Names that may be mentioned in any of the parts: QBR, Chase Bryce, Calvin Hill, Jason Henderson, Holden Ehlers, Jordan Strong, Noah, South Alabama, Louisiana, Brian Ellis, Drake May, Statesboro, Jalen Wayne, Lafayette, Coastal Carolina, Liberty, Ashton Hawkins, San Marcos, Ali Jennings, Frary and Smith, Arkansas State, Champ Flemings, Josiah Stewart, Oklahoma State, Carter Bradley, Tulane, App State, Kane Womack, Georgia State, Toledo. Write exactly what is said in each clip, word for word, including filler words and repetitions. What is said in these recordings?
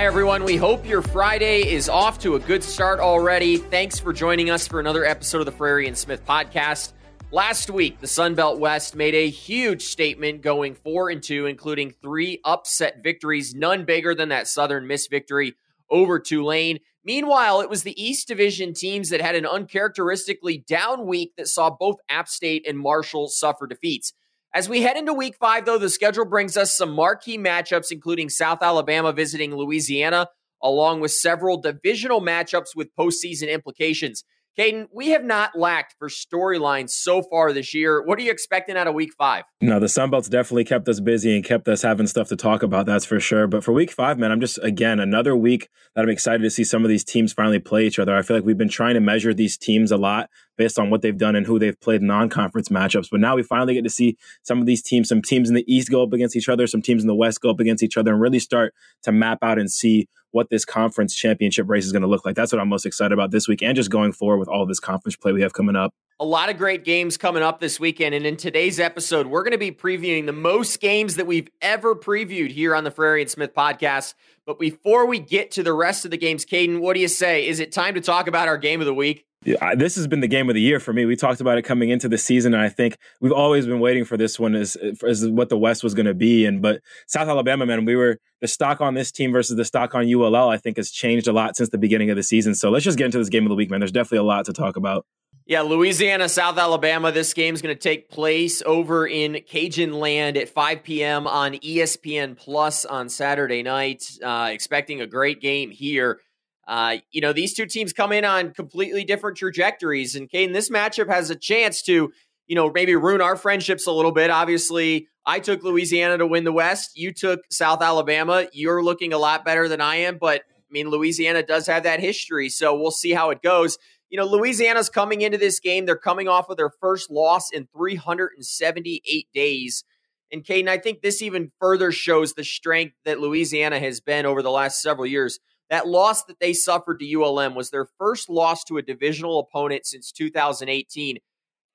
Hi, everyone. We hope your Friday is off to a good start already. Thanks for joining us for another episode of the Frary and Smith podcast. Last week, the Sun Belt West made a huge statement going four and two, including three upset victories, none bigger than that Southern Miss victory over Tulane. Meanwhile, it was the East Division teams that had an uncharacteristically down week that saw both App State and Marshall suffer defeats. As we head into week five, though, the schedule brings us some marquee matchups, including South Alabama visiting Louisiana, along with several divisional matchups with postseason implications. Caden, we have not lacked for storylines so far this year. What are you expecting out of week five? No, the Sun Belt's definitely kept us busy and kept us having stuff to talk about, that's for sure. But for week five, man, I'm just, again, another week that I'm excited to see some of these teams finally play each other. I feel like we've been trying to measure these teams a lot based on what they've done and who they've played non-conference matchups. But now we finally get to see some of these teams, some teams in the East go up against each other, some teams in the West go up against each other, and really start to map out and see what this conference championship race is going to look like. That's what I'm most excited about this week and just going forward with all of this conference play we have coming up. A lot of great games coming up this weekend. And in today's episode, we're going to be previewing the most games that we've ever previewed here on the Frary and Smith podcast. But before we get to the rest of the games, Caden, what do you say? Is it time to talk about our game of the week? Yeah, I, this has been the game of the year for me. We talked about it coming into the season, and I think we've always been waiting for this one as, as what the West was going to be. And but South Alabama, man, we were the stock on this team versus the stock on U L L, I think, has changed a lot since the beginning of the season. So let's just get into this game of the week, man. There's definitely a lot to talk about. Yeah, Louisiana, South Alabama. This game's going to take place over in Cajun Land at five p.m. on E S P N Plus on Saturday night. Uh, expecting a great game here. Uh, you know, these two teams come in on completely different trajectories. And, Caden, this matchup has a chance to, you know, maybe ruin our friendships a little bit. Obviously, I took Louisiana to win the West. You took South Alabama. You're looking a lot better than I am. But, I mean, Louisiana does have that history, so we'll see how it goes. You know, Louisiana's coming into this game. They're coming off of their first loss in three hundred seventy-eight days. And, Caden, I think this even further shows the strength that Louisiana has been over the last several years. That loss that they suffered to U L M was their first loss to a divisional opponent since two thousand eighteen.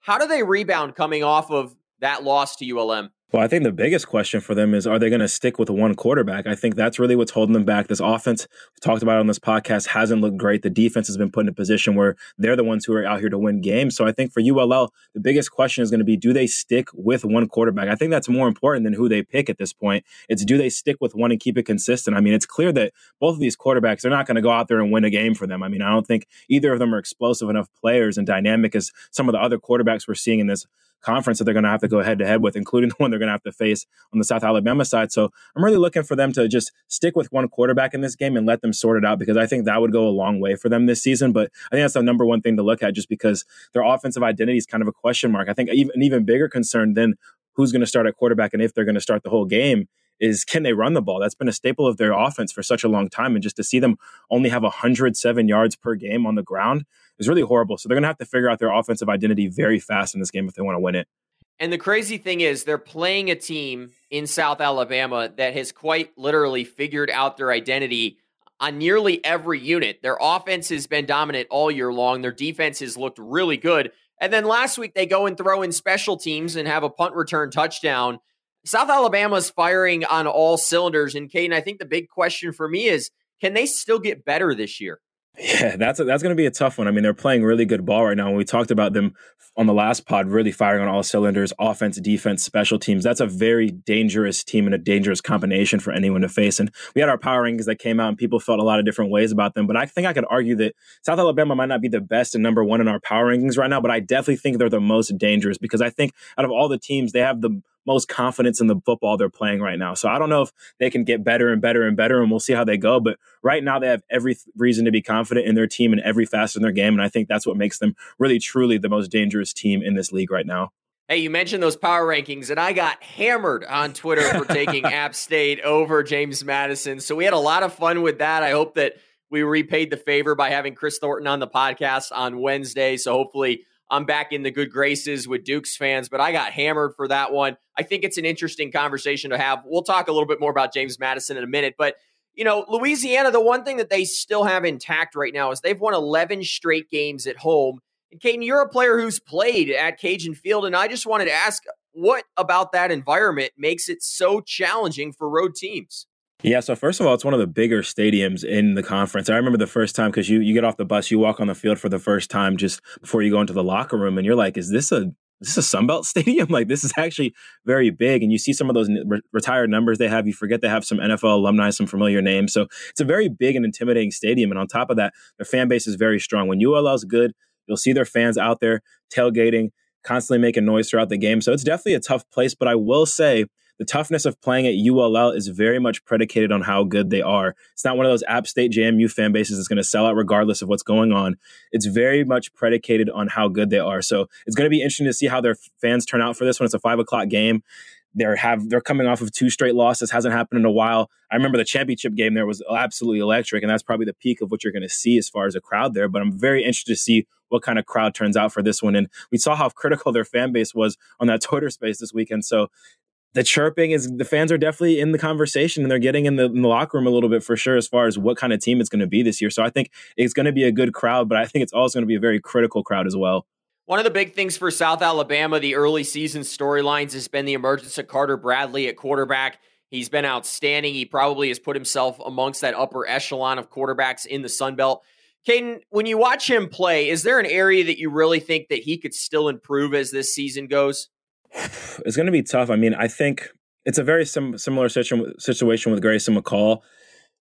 How do they rebound coming off of that loss to U L M? Well, I think the biggest question for them is, are they going to stick with one quarterback? I think that's really what's holding them back. This offense, we've talked about it on this podcast, hasn't looked great. The defense has been put in a position where they're the ones who are out here to win games. So I think for U L L, the biggest question is going to be, do they stick with one quarterback? I think that's more important than who they pick at this point. It's do they stick with one and keep it consistent? I mean, it's clear that both of these quarterbacks, they're not going to go out there and win a game for them. I mean, I don't think either of them are explosive enough players and dynamic as some of the other quarterbacks we're seeing in this conference that they're going to have to go head to head with, including the one they're going to have to face on the South Alabama side. So I'm really looking for them to just stick with one quarterback in this game and let them sort it out, because I think that would go a long way for them this season. But I think that's the number one thing to look at, just because their offensive identity is kind of a question mark. I think even, an even bigger concern than who's going to start at quarterback and if they're going to start the whole game is, can they run the ball? That's been a staple of their offense for such a long time. And just to see them only have one hundred seven yards per game on the ground is really horrible. So they're going to have to figure out their offensive identity very fast in this game if they want to win it. And the crazy thing is, they're playing a team in South Alabama that has quite literally figured out their identity on nearly every unit. Their offense has been dominant all year long. Their defense has looked really good. And then last week, they go and throw in special teams and have a punt return touchdown. South Alabama's firing on all cylinders. And, Caden, I think the big question for me is, can they still get better this year? Yeah, that's a, that's going to be a tough one. I mean, they're playing really good ball right now. When we talked about them on the last pod, really firing on all cylinders, offense, defense, special teams. That's a very dangerous team and a dangerous combination for anyone to face. And we had our power rankings that came out and people felt a lot of different ways about them. But I think I could argue that South Alabama might not be the best and number one in our power rankings right now, but I definitely think they're the most dangerous, because I think out of all the teams, they have the most confidence in the football they're playing right now. So I don't know if they can get better and better and better, and we'll see how they go. But right now they have every th- reason to be confident in their team and every facet in their game. And I think that's what makes them really, truly the most dangerous team in this league right now. Hey, you mentioned those power rankings, and I got hammered on Twitter for taking App State over James Madison. So we had a lot of fun with that. I hope that we repaid the favor by having Chris Thornton on the podcast on Wednesday. So hopefully I'm back in the good graces with Dukes fans, but I got hammered for that one. I think it's an interesting conversation to have. We'll talk a little bit more about James Madison in a minute, but you know, Louisiana, the one thing that they still have intact right now is they've won eleven straight games at home. And Caden, you're a player who's played at Cajun Field, and I just wanted to ask, what about that environment makes it so challenging for road teams? Yeah, so first of all, it's one of the bigger stadiums in the conference. I remember the first time, because you, you get off the bus, you walk on the field for the first time just before you go into the locker room, and you're like, is this a is this a Sun Belt stadium? Like, this is actually very big. And you see some of those re- retired numbers they have. You forget they have some N F L alumni, some familiar names. So it's a very big and intimidating stadium. And on top of that, their fan base is very strong. When U L L is good, you'll see their fans out there tailgating, constantly making noise throughout the game. So it's definitely a tough place. But I will say, the toughness of playing at U L L is very much predicated on how good they are. It's not one of those App State, J M U fan bases that's going to sell out regardless of what's going on. It's very much predicated on how good they are. So it's going to be interesting to see how their fans turn out for this one. It's a five o'clock game. They're have they're coming off of two straight losses. Hasn't happened in a while. I remember the championship game there was absolutely electric, and that's probably the peak of what you're going to see as far as a crowd there. But I'm very interested to see what kind of crowd turns out for this one. And we saw how critical their fan base was on that Twitter space this weekend. So the chirping is, the fans are definitely in the conversation, and they're getting in the, in the locker room a little bit for sure as far as what kind of team it's going to be this year. So I think it's going to be a good crowd, but I think it's also going to be a very critical crowd as well. One of the big things for South Alabama, the early season storylines, has been the emergence of Carter Bradley at quarterback. He's been outstanding. He probably has put himself amongst that upper echelon of quarterbacks in the Sun Belt. Caden, when you watch him play, is there an area that you really think that he could still improve as this season goes? It's going to be tough. I mean, I think it's a very sim- similar situ- situation with Grayson McCall.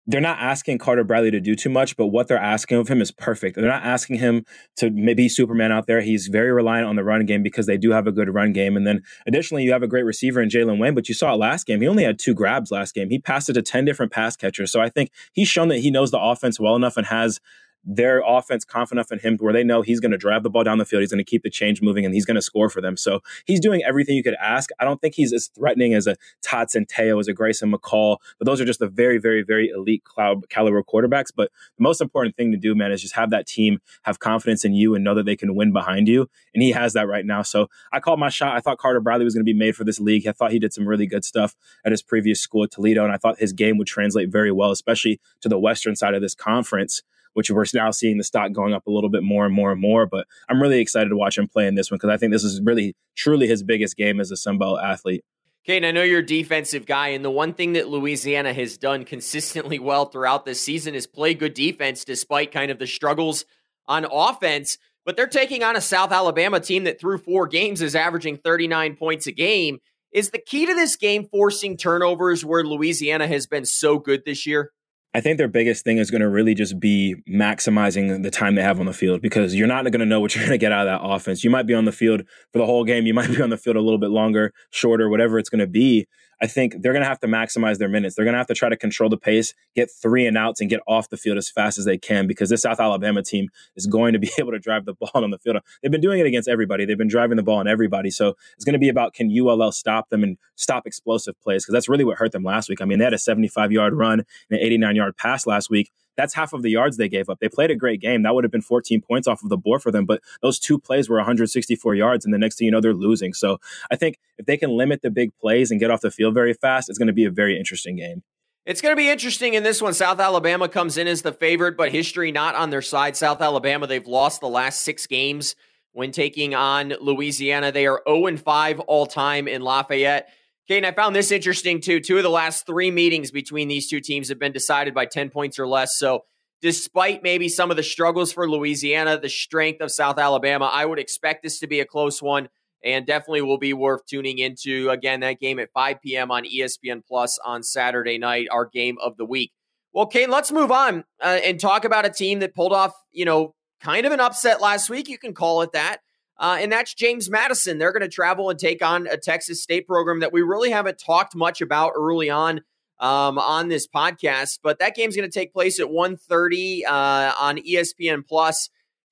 They're not asking Carter Bradley to do too much, but what they're asking of him is perfect. They're not asking him to be Superman out there. He's very reliant on the run game because they do have a good run game. And then additionally, you have a great receiver in Jalen Wayne, but you saw it last game. He only had two grabs last game. He passed it to ten different pass catchers. So I think he's shown that he knows the offense well enough and has their offense confident in him where they know he's going to drive the ball down the field. He's going to keep the change moving, and he's going to score for them. So he's doing everything you could ask. I don't think he's as threatening as a Todd Centeio, as a Grayson McCall, but those are just the very, very, very elite caliber quarterbacks. But the most important thing to do, man, is just have that team have confidence in you and know that they can win behind you. And he has that right now. So I called my shot. I thought Carter Bradley was going to be made for this league. I thought he did some really good stuff at his previous school at Toledo, and I thought his game would translate very well, especially to the Western side of this conference, which we're now seeing the stock going up a little bit more and more and more. But I'm really excited to watch him play in this one because I think this is really, truly his biggest game as a Sun Belt athlete. Caden, I know you're a defensive guy, and the one thing that Louisiana has done consistently well throughout this season is play good defense despite kind of the struggles on offense. But they're taking on a South Alabama team that through four games is averaging thirty-nine points a game. Is the key to this game forcing turnovers where Louisiana has been so good this year? I think their biggest thing is going to really just be maximizing the time they have on the field because you're not going to know what you're going to get out of that offense. You might be on the field for the whole game. You might be on the field a little bit longer, shorter, whatever it's going to be. I think they're going to have to maximize their minutes. They're going to have to try to control the pace, get three and outs, and get off the field as fast as they can because this South Alabama team is going to be able to drive the ball on the field. They've been doing it against everybody. They've been driving the ball on everybody. So it's going to be about, can U L L stop them and stop explosive plays? Because that's really what hurt them last week. I mean, they had a seventy-five-yard run and an eighty-nine-yard pass last week. That's half of the yards they gave up. They played a great game. That would have been fourteen points off of the board for them, but those two plays were one hundred sixty-four yards, and the next thing you know, they're losing. So I think if they can limit the big plays and get off the field very fast, it's going to be a very interesting game. It's going to be interesting in this one. South Alabama comes in as the favorite, but history not on their side. South Alabama, they've lost the last six games when taking on Louisiana. They are oh and five all-time in Lafayette. Okay, and I found this interesting, too. Two of the last three meetings between these two teams have been decided by ten points or less. So despite maybe some of the struggles for Louisiana, the strength of South Alabama, I would expect this to be a close one and definitely will be worth tuning into. Again, that game at five p.m. on E S P N Plus on Saturday night, our game of the week. Well, Kane, let's move on uh, and talk about a team that pulled off, you know, kind of an upset last week. You can call it that. Uh, and that's James Madison. They're going to travel and take on a Texas State program that we really haven't talked much about early on um, on this podcast. But that game's going to take place at one thirty uh, on E S P N Plus.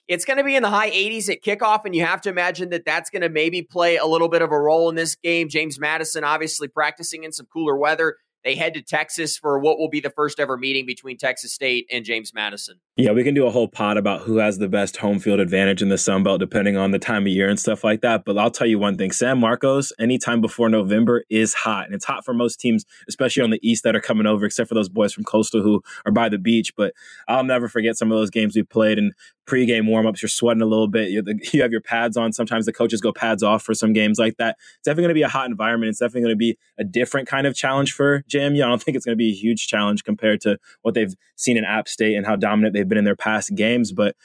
It's going to be in the high eighties at kickoff, and you have to imagine that that's going to maybe play a little bit of a role in this game. James Madison obviously practicing in some cooler weather. They head to Texas for what will be the first ever meeting between Texas State and James Madison. Yeah, we can do a whole pod about who has the best home field advantage in the Sun Belt, depending on the time of year and stuff like that. But I'll tell you one thing, San Marcos, anytime before November is hot. And it's hot for most teams, especially on the East that are coming over, except for those boys from Coastal who are by the beach. But I'll never forget some of those games we played. And pregame warmups, you're sweating a little bit. You're the, you have your pads on. Sometimes the coaches go pads off for some games like that. It's definitely going to be a hot environment. It's definitely going to be a different kind of challenge for J M U. I don't think it's going to be a huge challenge compared to what they've seen in App State and how dominant they've been in their past games. But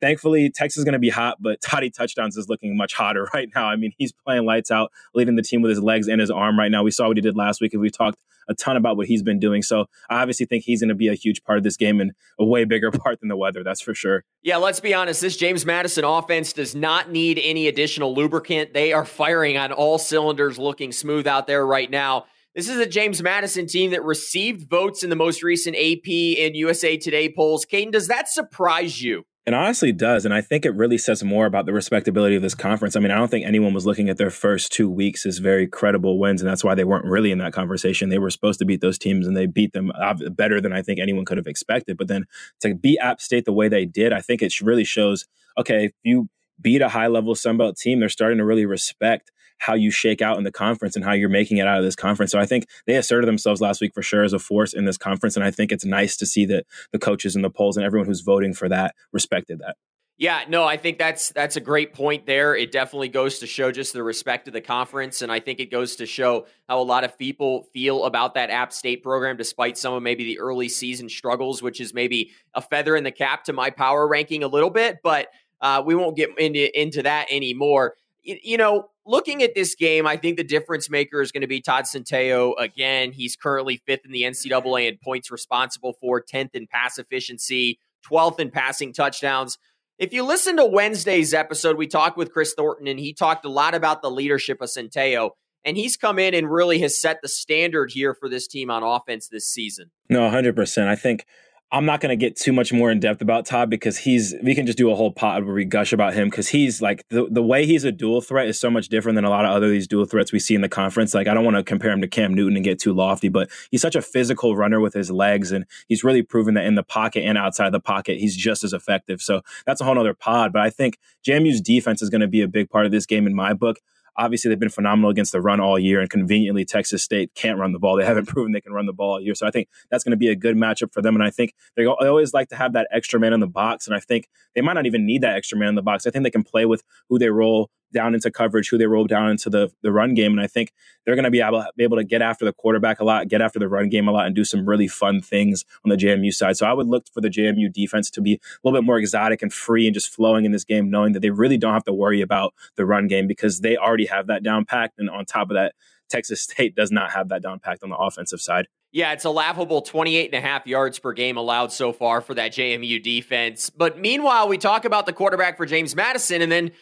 thankfully, Texas is going to be hot, but Toddy Touchdowns is looking much hotter right now. I mean, he's playing lights out, leading the team with his legs and his arm right now. We saw what he did last week, and we talked a ton about what he's been doing. So I obviously think he's going to be a huge part of this game and a way bigger part than the weather, that's for sure. Yeah, let's be honest. This James Madison offense does not need any additional lubricant. They are firing on all cylinders, looking smooth out there right now. This is a James Madison team that received votes in the most recent A P and U S A Today polls. Caden, does that surprise you? It honestly does, and I think it really says more about the respectability of this conference. I mean, I don't think anyone was looking at their first two weeks as very credible wins, and that's why they weren't really in that conversation. They were supposed to beat those teams, and they beat them better than I think anyone could have expected. But then to beat App State the way they did, I think it really shows, okay, if you beat a high-level Sun Belt team, they're starting to really respect how you shake out in the conference and how you're making it out of this conference. So I think they asserted themselves last week for sure as a force in this conference. And I think it's nice to see that the coaches and the polls and everyone who's voting for that respected that. Yeah, no, I think that's that's a great point there. It definitely goes to show just the respect of the conference. And I think it goes to show how a lot of people feel about that App State program, despite some of maybe the early season struggles, which is maybe a feather in the cap to my power ranking a little bit. But uh, we won't get into, into that anymore. You, you know, looking at this game, I think the difference maker is going to be Todd Centeio again. He's currently fifth in the N C double A in points responsible for, tenth in pass efficiency, twelfth in passing touchdowns. If you listen to Wednesday's episode, we talked with Chris Thornton, and he talked a lot about the leadership of Centeio. And he's come in and really has set the standard here for this team on offense this season. No, one hundred percent. I think I'm not going to get too much more in depth about Todd because he's, we can just do a whole pod where we gush about him because he's like, the, the way he's a dual threat is so much different than a lot of other of these dual threats we see in the conference. Like, I don't want to compare him to Cam Newton and get too lofty, but he's such a physical runner with his legs, and he's really proven that in the pocket and outside the pocket, he's just as effective. So that's a whole nother pod. But I think J M U's defense is going to be a big part of this game in my book. Obviously, they've been phenomenal against the run all year, and conveniently, Texas State can't run the ball. They haven't proven they can run the ball all year. So I think that's going to be a good matchup for them. And I think they always like to have that extra man in the box. And I think they might not even need that extra man in the box. I think they can play with who they roll down into coverage, who they roll down into the, the run game. And I think they're going to be able, be able to get after the quarterback a lot, get after the run game a lot, and do some really fun things on the J M U side. So I would look for the J M U defense to be a little bit more exotic and free and just flowing in this game, knowing that they really don't have to worry about the run game because they already have that down packed. And on top of that, Texas State does not have that down packed on the offensive side. Yeah, it's a laughable twenty-eight and a half yards per game allowed so far for that J M U defense. But meanwhile, we talk about the quarterback for James Madison, and then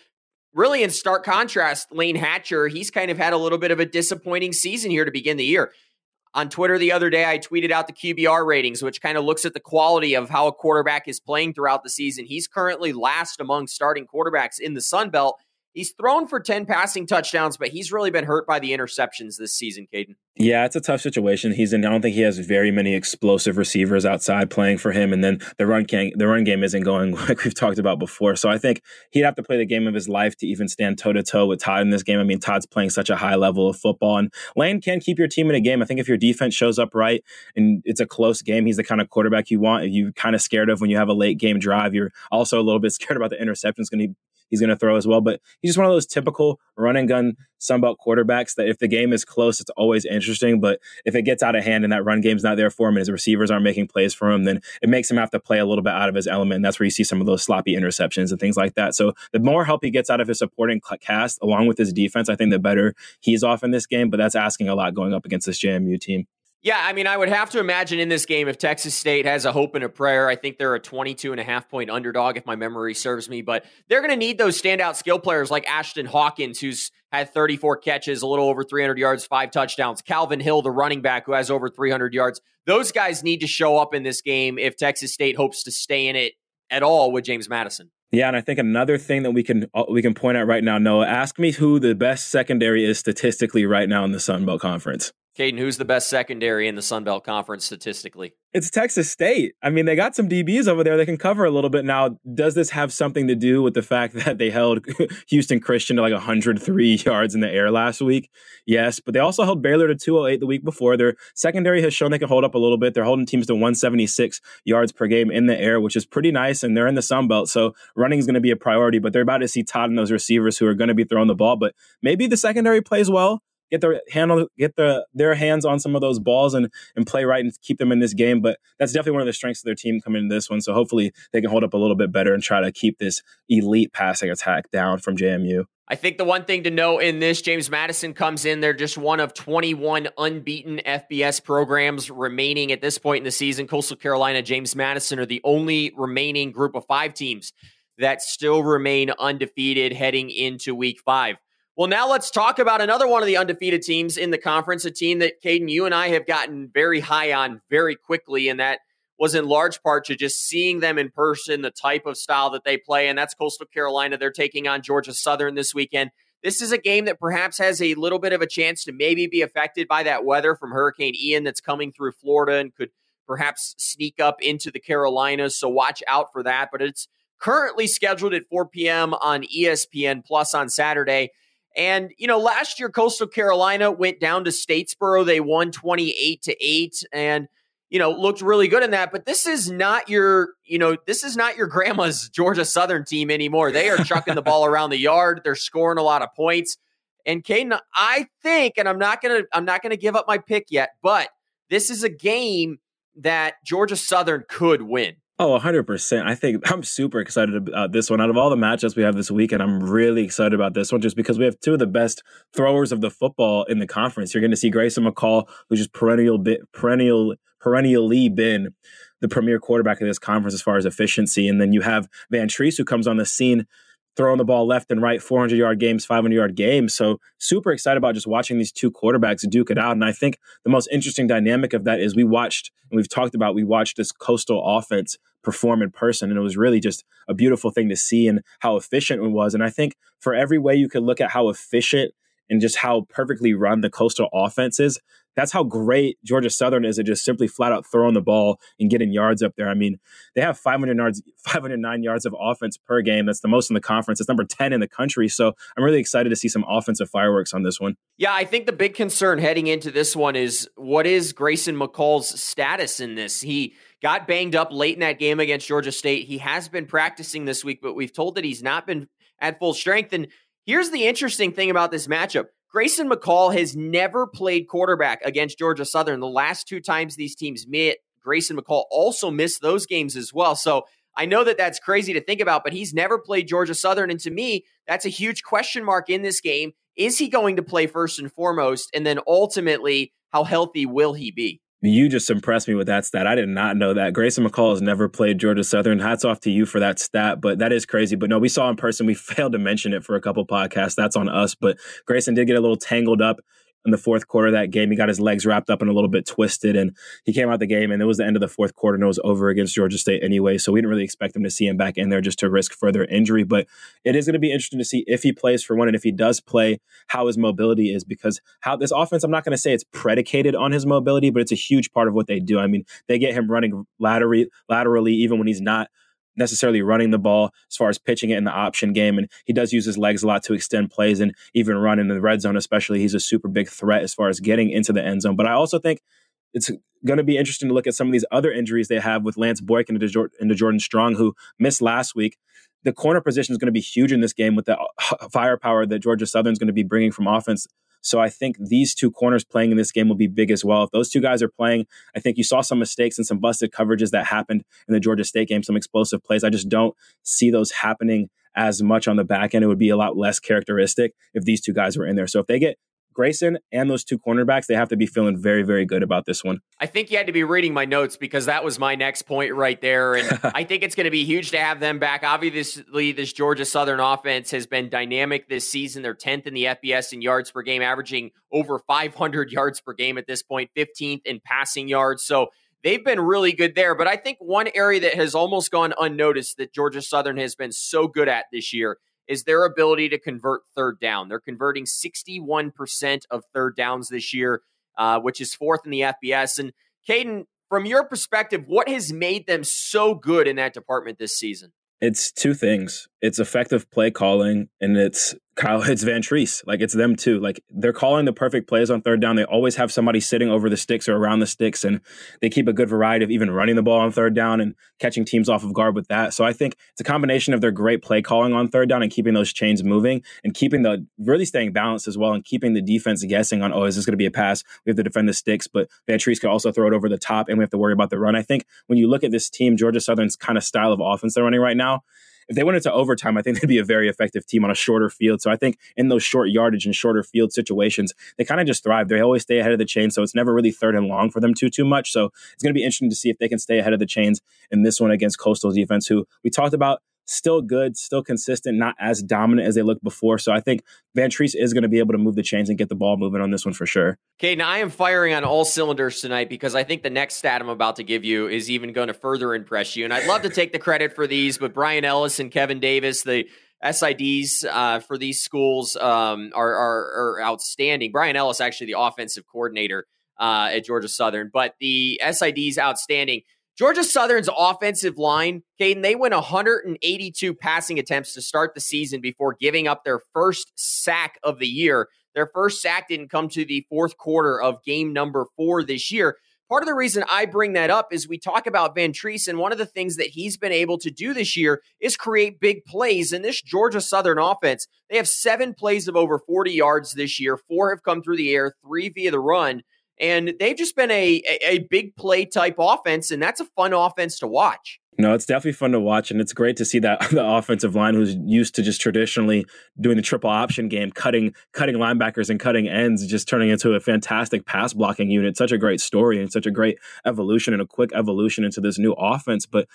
really in stark contrast, Lane Hatcher, he's kind of had a little bit of a disappointing season here to begin the year. On Twitter the other day, I tweeted out the Q B R ratings, which kind of looks at the quality of how a quarterback is playing throughout the season. He's currently last among starting quarterbacks in the Sun Belt. He's thrown for ten passing touchdowns, but he's really been hurt by the interceptions this season, Caden. Yeah, it's a tough situation he's in. I don't think he has very many explosive receivers outside playing for him. And then the run, can, the run game isn't going like we've talked about before. So I think he'd have to play the game of his life to even stand toe-to-toe with Todd in this game. I mean, Todd's playing such a high level of football. And Lane can keep your team in a game. I think if your defense shows up right and it's a close game, he's the kind of quarterback you want. You're kind of scared of when you have a late-game drive. You're also a little bit scared about the interceptions going to be. He's going to throw as well, but he's just one of those typical run and gun Sun Belt quarterbacks that if the game is close, it's always interesting. But if it gets out of hand and that run game's not there for him and his receivers aren't making plays for him, then it makes him have to play a little bit out of his element. And that's where you see some of those sloppy interceptions and things like that. So the more help he gets out of his supporting cast along with his defense, I think the better he's off in this game. But that's asking a lot going up against this J M U team. Yeah, I mean, I would have to imagine in this game, if Texas State has a hope and a prayer, I think they're a twenty-two and a half point underdog, if my memory serves me, but they're going to need those standout skill players like Ashton Hawkins, who's had thirty-four catches, a little over three hundred yards, five touchdowns. Calvin Hill, the running back, who has over three hundred yards. Those guys need to show up in this game if Texas State hopes to stay in it at all with James Madison. Yeah, and I think another thing that we can we can point at right now, Noah, ask me who the best secondary is statistically right now in the Sun Belt Conference. Caden, who's the best secondary in the Sun Belt Conference statistically? It's Texas State. I mean, they got some D Bs over there. They can cover a little bit. Now, does this have something to do with the fact that they held Houston Christian to like one hundred three yards in the air last week? Yes, but they also held Baylor to two oh eight the week before. Their secondary has shown they can hold up a little bit. They're holding teams to one hundred seventy-six yards per game in the air, which is pretty nice, and they're in the Sun Belt, so running is going to be a priority, but they're about to see Todd and those receivers who are going to be throwing the ball, but maybe the secondary plays well. Get their handle, get the their hands on some of those balls and and play right and keep them in this game. But that's definitely one of the strengths of their team coming into this one. So hopefully they can hold up a little bit better and try to keep this elite passing attack down from J M U. I think the one thing to know in this, James Madison comes in. They're just one of twenty-one unbeaten F B S programs remaining at this point in the season. Coastal Carolina, James Madison are the only remaining group of five teams that still remain undefeated heading into week five. Well, now let's talk about another one of the undefeated teams in the conference, a team that, Caden, you and I have gotten very high on very quickly, and that was in large part to just seeing them in person, the type of style that they play, and that's Coastal Carolina. They're taking on Georgia Southern this weekend. This is a game that perhaps has a little bit of a chance to maybe be affected by that weather from Hurricane Ian that's coming through Florida and could perhaps sneak up into the Carolinas, so watch out for that. But it's currently scheduled at four p.m. on E S P N Plus on Saturday. And, you know, last year, Coastal Carolina went down to Statesboro. They won twenty-eight to eight and, you know, looked really good in that. But this is not your, you know, this is not your grandma's Georgia Southern team anymore. They are chucking the ball around the yard. They're scoring a lot of points. And Caden, I think, and I'm not going to, I'm not going to give up my pick yet, but this is a game that Georgia Southern could win. Oh, one hundred percent. I think I'm super excited about this one. Out of all the matchups we have this weekend, I'm really excited about this one just because we have two of the best throwers of the football in the conference. You're going to see Grayson McCall, who's just perennial, perennial, perennially been the premier quarterback of this conference as far as efficiency. And then you have Vantrese, who comes on the scene throwing the ball left and right, four hundred-yard games, five hundred-yard games. So super excited about just watching these two quarterbacks duke it out. And I think the most interesting dynamic of that is we watched, and we've talked about, we watched this Coastal offense perform in person, and it was really just a beautiful thing to see and how efficient it was. And I think for every way you could look at how efficient and just how perfectly run the Coastal offense is, that's how great Georgia Southern is at just simply flat out throwing the ball and getting yards up there. I mean, they have five hundred yards, five hundred nine yards of offense per game. That's the most in the conference. It's number ten in the country. So I'm really excited to see some offensive fireworks on this one. Yeah, I think the big concern heading into this one is what is Grayson McCall's status in this? He got banged up late in that game against Georgia State. He has been practicing this week, but we've told that he's not been at full strength. And here's the interesting thing about this matchup. Grayson McCall has never played quarterback against Georgia Southern. The last two times these teams met, Grayson McCall also missed those games as well. So I know that that's crazy to think about, but he's never played Georgia Southern. And to me, that's a huge question mark in this game. Is he going to play first and foremost? And then ultimately, how healthy will he be? You just impressed me with that stat. I did not know that. Grayson McCall has never played Georgia Southern. Hats off to you for that stat, but that is crazy. But no, we saw in person. We failed to mention it for a couple podcasts. That's on us. But Grayson did get a little tangled up in the fourth quarter of that game. He got his legs wrapped up and a little bit twisted, and he came out the game, and it was the end of the fourth quarter, and it was over against Georgia State anyway, so we didn't really expect him to see him back in there just to risk further injury. But it is going to be interesting to see if he plays for one, and if he does play, how his mobility is, because how this offense, I'm not going to say it's predicated on his mobility, but it's a huge part of what they do. I mean, they get him running laterally, laterally even when he's not necessarily running the ball as far as pitching it in the option game. And he does use his legs a lot to extend plays and even run in the red zone, especially. He's a super big threat as far as getting into the end zone. But I also think it's going to be interesting to look at some of these other injuries they have with Lance Boykin and Jordan Strong, who missed last week. The corner position is going to be huge in this game with the firepower that Georgia Southern is going to be bringing from offense. So I think these two corners playing in this game will be big as well. If those two guys are playing, I think you saw some mistakes and some busted coverages that happened in the Georgia State game, some explosive plays. I just don't see those happening as much on the back end. It would be a lot less characteristic if these two guys were in there. So if they get Grayson and those two cornerbacks, they have to be feeling very, very good about this one. I think you had to be reading my notes because that was my next point right there. And I think it's going to be huge to have them back. Obviously, this Georgia Southern offense has been dynamic this season. They're tenth in the F B S in yards per game, averaging over five hundred yards per game at this point, fifteenth in passing yards. So they've been really good there. But I think one area that has almost gone unnoticed that Georgia Southern has been so good at this year is their ability to convert third down. They're converting sixty-one percent of third downs this year. uh, which is fourth in the F B S. And Caden, from your perspective, what has made them so good in that department this season? It's two things. It's effective play calling, and it's Kyle, it's Vantrese. Like, it's them too. Like, they're calling the perfect plays on third down. They always have somebody sitting over the sticks or around the sticks, and they keep a good variety of even running the ball on third down and catching teams off of guard with that. So I think it's a combination of their great play calling on third down and keeping those chains moving and keeping the really staying balanced as well and keeping the defense guessing on, oh, is this going to be a pass? We have to defend the sticks, but Vantrese could also throw it over the top, and we have to worry about the run. I think when you look at this team, Georgia Southern's kind of style of offense they're running right now, if they went into overtime, I think they'd be a very effective team on a shorter field. So I think in those short yardage and shorter field situations, they kind of just thrive. They always stay ahead of the chain, so it's never really third and long for them too, too much. So it's going to be interesting to see if they can stay ahead of the chains in this one against Coastal's defense, who we talked about, still good, still consistent, not as dominant as they looked before. So I think Vantrese is going to be able to move the chains and get the ball moving on this one for sure. Caden, I am firing on all cylinders tonight because I think the next stat I'm about to give you is even going to further impress you. And I'd love to take the credit for these, but Brian Ellis and Kevin Davis, the S I Ds uh, for these schools um, are, are, are outstanding. Brian Ellis, actually the offensive coordinator uh, at Georgia Southern, but the S I Ds outstanding. Georgia Southern's offensive line, Caden, they went one hundred eighty-two passing attempts to start the season before giving up their first sack of the year. Their first sack didn't come to the fourth quarter of game number four this year. Part of the reason I bring that up is we talk about Vantrese, and one of the things that he's been able to do this year is create big plays. In this Georgia Southern offense, they have seven plays of over forty yards this year. Four have come through the air, three via the run. And they've just been a, a, a big play type offense, and that's a fun offense to watch. No, it's definitely fun to watch, and it's great to see that the offensive line, who's used to just traditionally doing the triple option game, cutting cutting linebackers and cutting ends, just turning into a fantastic pass blocking unit. Such a great story and such a great evolution and a quick evolution into this new offense. But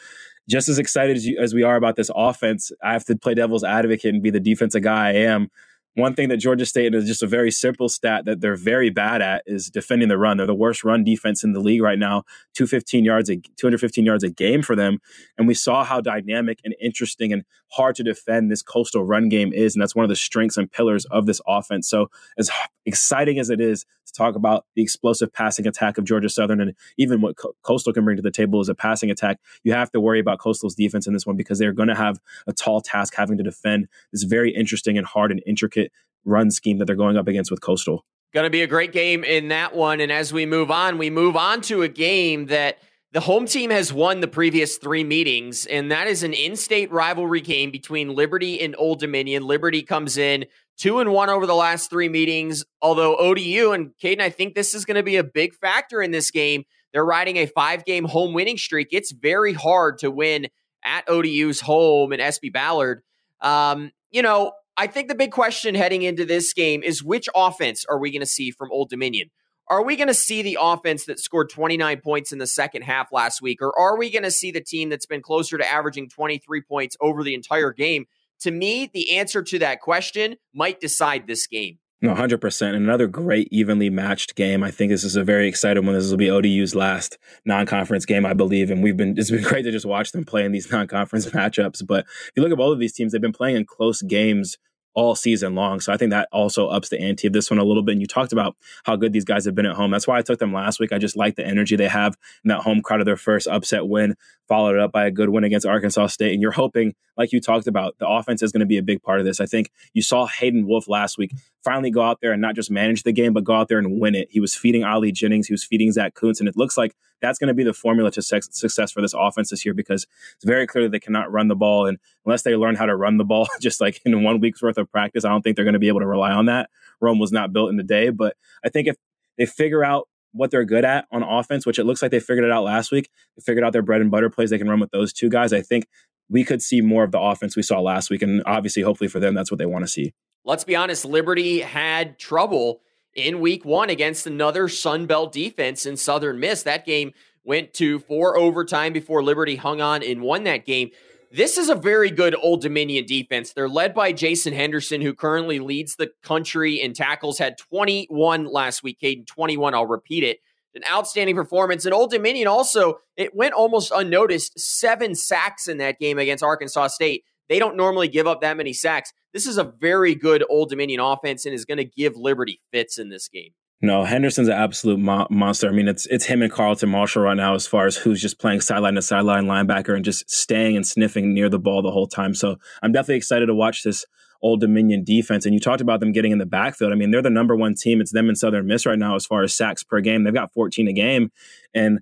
just as excited as, you, as we are about this offense, I have to play devil's advocate and be the defensive guy I am. One thing that Georgia State is just a very simple stat that they're very bad at is defending the run. They're the worst run defense in the league right now, two hundred fifteen yards a, two hundred fifteen yards a game for them. And we saw how dynamic and interesting and hard to defend this Coastal run game is. And that's one of the strengths and pillars of this offense. So as exciting as it is to talk about the explosive passing attack of Georgia Southern and even what Co- Coastal can bring to the table as a passing attack, you have to worry about Coastal's defense in this one because they're going to have a tall task having to defend this very interesting and hard and intricate run scheme that they're going up against with Coastal. Going to be a great game in that one. And as we move on, we move on to a game that the home team has won the previous three meetings, and that is an in-state rivalry game between Liberty and Old Dominion. Liberty comes in two and one over the last three meetings, although O D U, and Caden, I think this is going to be a big factor in this game. They're riding a five-game home winning streak. It's very hard to win at O D U's home in S B Ballard. Um, you know, I think the big question heading into this game is which offense are we going to see from Old Dominion? Are we going to see the offense that scored twenty-nine points in the second half last week? Or are we going to see the team that's been closer to averaging twenty-three points over the entire game? To me, the answer to that question might decide this game. No, one hundred percent. And another great evenly matched game. I think this is a very exciting one. This will be O D U's last non-conference game, I believe. And we've been it's been great to just watch them play in these non-conference matchups. But if you look at both of these teams, they've been playing in close games all season long. So I think that also ups the ante of this one a little bit. And you talked about how good these guys have been at home. That's why I took them last week. I just like the energy they have in that home crowd of their first upset win, followed up by a good win against Arkansas State. And you're hoping, like you talked about, the offense is going to be a big part of this. I think you saw Hayden Wolf last week finally go out there and not just manage the game, but go out there and win it. He was feeding Ali Jennings. He was feeding Zach Kuntz. And it looks like that's going to be the formula to success for this offense this year, because it's very clear that they cannot run the ball. And unless they learn how to run the ball, just like in one week's worth of practice, I don't think they're going to be able to rely on that. Rome was not built in a day. But I think if they figure out what they're good at on offense, which it looks like they figured it out last week, they figured out their bread and butter plays, they can run with those two guys. I think we could see more of the offense we saw last week. And obviously, hopefully for them, that's what they want to see. Let's be honest, Liberty had trouble in week one against another Sun Belt defense in Southern Miss. That game went to four overtime before Liberty hung on and won that game. This is a very good Old Dominion defense. They're led by Jason Henderson, who currently leads the country in tackles, had twenty-one last week, Caden, twenty-one. I'll repeat it. An outstanding performance. And Old Dominion also, it went almost unnoticed, seven sacks in that game against Arkansas State. They don't normally give up that many sacks. This is a very good Old Dominion offense and is going to give Liberty fits in this game. No, Henderson's an absolute mo- monster. I mean, it's it's him and Carlton Marshall right now as far as who's just playing sideline to sideline linebacker and just staying and sniffing near the ball the whole time. So I'm definitely excited to watch this Old Dominion defense. And you talked about them getting in the backfield. I mean, they're the number one team. It's them and Southern Miss right now as far as sacks per game. They've got fourteen a game. And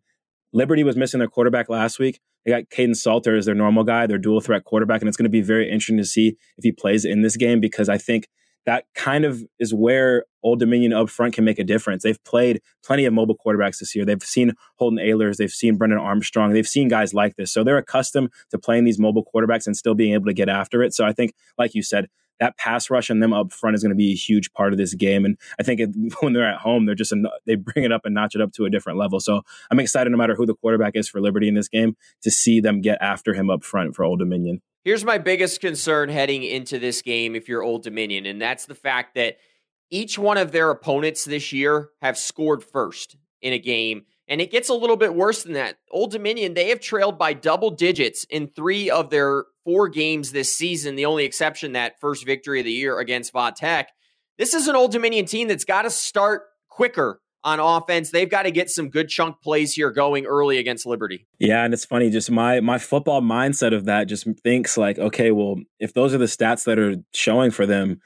Liberty was missing their quarterback last week. They got Caden Salter as their normal guy, their dual threat quarterback. And it's going to be very interesting to see if he plays in this game, because I think that kind of is where Old Dominion up front can make a difference. They've played plenty of mobile quarterbacks this year. They've seen Holden Ehlers. They've seen Brendan Armstrong. They've seen guys like this. So they're accustomed to playing these mobile quarterbacks and still being able to get after it. So I think, like you said, that pass rush and them up front is going to be a huge part of this game. And I think it, when they're at home, they're just a, they bring it up and notch it up to a different level. So I'm excited, no matter who the quarterback is for Liberty in this game, to see them get after him up front for Old Dominion. Here's my biggest concern heading into this game if you're Old Dominion, and that's the fact that each one of their opponents this year have scored first in a game, and it gets a little bit worse than that. Old Dominion, they have trailed by double digits in three of their four games this season, the only exception that first victory of the year against Va Tech. This is an Old Dominion team that's got to start quicker on offense. They've got to get some good chunk plays here going early against Liberty. Yeah, and it's funny, just my my football mindset of that just thinks like, okay, well, if those are the stats that are showing for them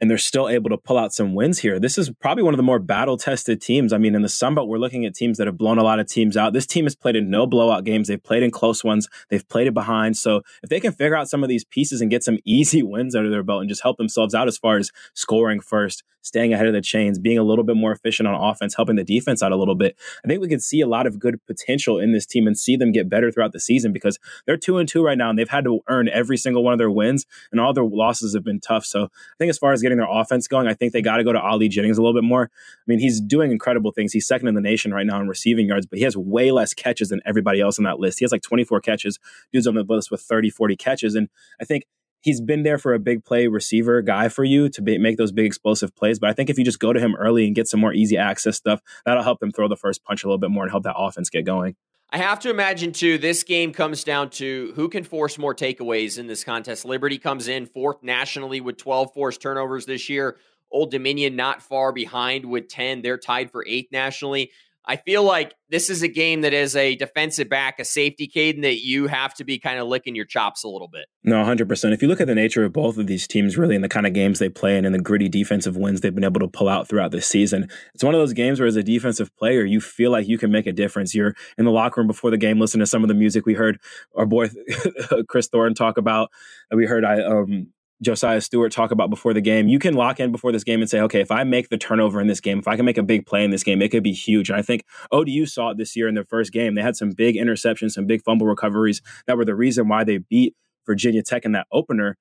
and they're still able to pull out some wins here, this is probably one of the more battle-tested teams. I mean, in the Sun Belt, we're looking at teams that have blown a lot of teams out. This team has played in no blowout games. They've played in close ones. They've played it behind. So if they can figure out some of these pieces and get some easy wins out of their belt and just help themselves out as far as scoring first, staying ahead of the chains, being a little bit more efficient on offense, helping the defense out a little bit, I think we could see a lot of good potential in this team and see them get better throughout the season, because they're two and two right now and they've had to earn every single one of their wins, and all their losses have been tough. So I think as far as getting their offense going, I think they got to go to Ali Jennings a little bit more. I mean, he's doing incredible things. He's second in the nation right now in receiving yards, but he has way less catches than everybody else on that list. He has like twenty-four catches. Dude's on the list with thirty, forty catches. And I think he's been there for a big play receiver guy for you to be, make those big explosive plays. But I think if you just go to him early and get some more easy access stuff, that'll help them throw the first punch a little bit more and help that offense get going. I have to imagine, too, this game comes down to who can force more takeaways in this contest. Liberty comes in fourth nationally with twelve forced turnovers this year. Old Dominion not far behind with ten. They're tied for eighth nationally. I feel like this is a game that is a defensive back, a safety, Caden, that you have to be kind of licking your chops a little bit. No, one hundred percent. If you look at the nature of both of these teams, really, and the kind of games they play in and the gritty defensive wins they've been able to pull out throughout this season, it's one of those games where as a defensive player, you feel like you can make a difference. You're in the locker room before the game, listening to some of the music. We heard our boy Chris Thornton talk about, we heard I um. Josiah Stewart talk about before the game. You can lock in before this game and say, okay, if I make the turnover in this game, if I can make a big play in this game, it could be huge. And I think O D U saw it this year in their first game. They had some big interceptions, some big fumble recoveries that were the reason why they beat Virginia Tech in that opener.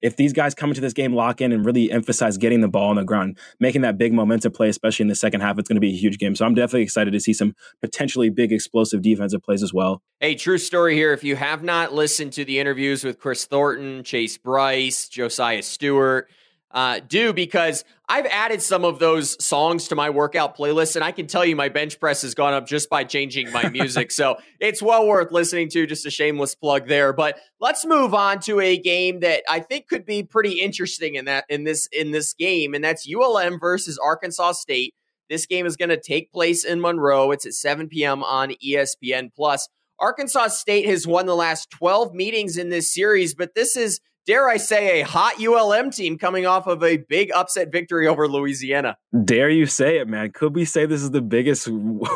If these guys come into this game, lock in and really emphasize getting the ball on the ground, making that big momentum play, especially in the second half, it's going to be a huge game. So I'm definitely excited to see some potentially big explosive defensive plays as well. Hey, true story here. If you have not listened to the interviews with Chris Thornton, Chase Bryce, Josiah Stewart, uh, do, because I've added some of those songs to my workout playlist, and I can tell you my bench press has gone up just by changing my music. So it's well worth listening to, just a shameless plug there. But let's move on to a game that I think could be pretty interesting in that in this in this game, and that's U L M versus Arkansas State. This game is going to take place in Monroe. It's at seven p.m. on E S P N plus. Arkansas State has won the last twelve meetings in this series, but this is, dare I say, a hot U L M team coming off of a big upset victory over Louisiana. Dare you say it, man. Could we say this is the biggest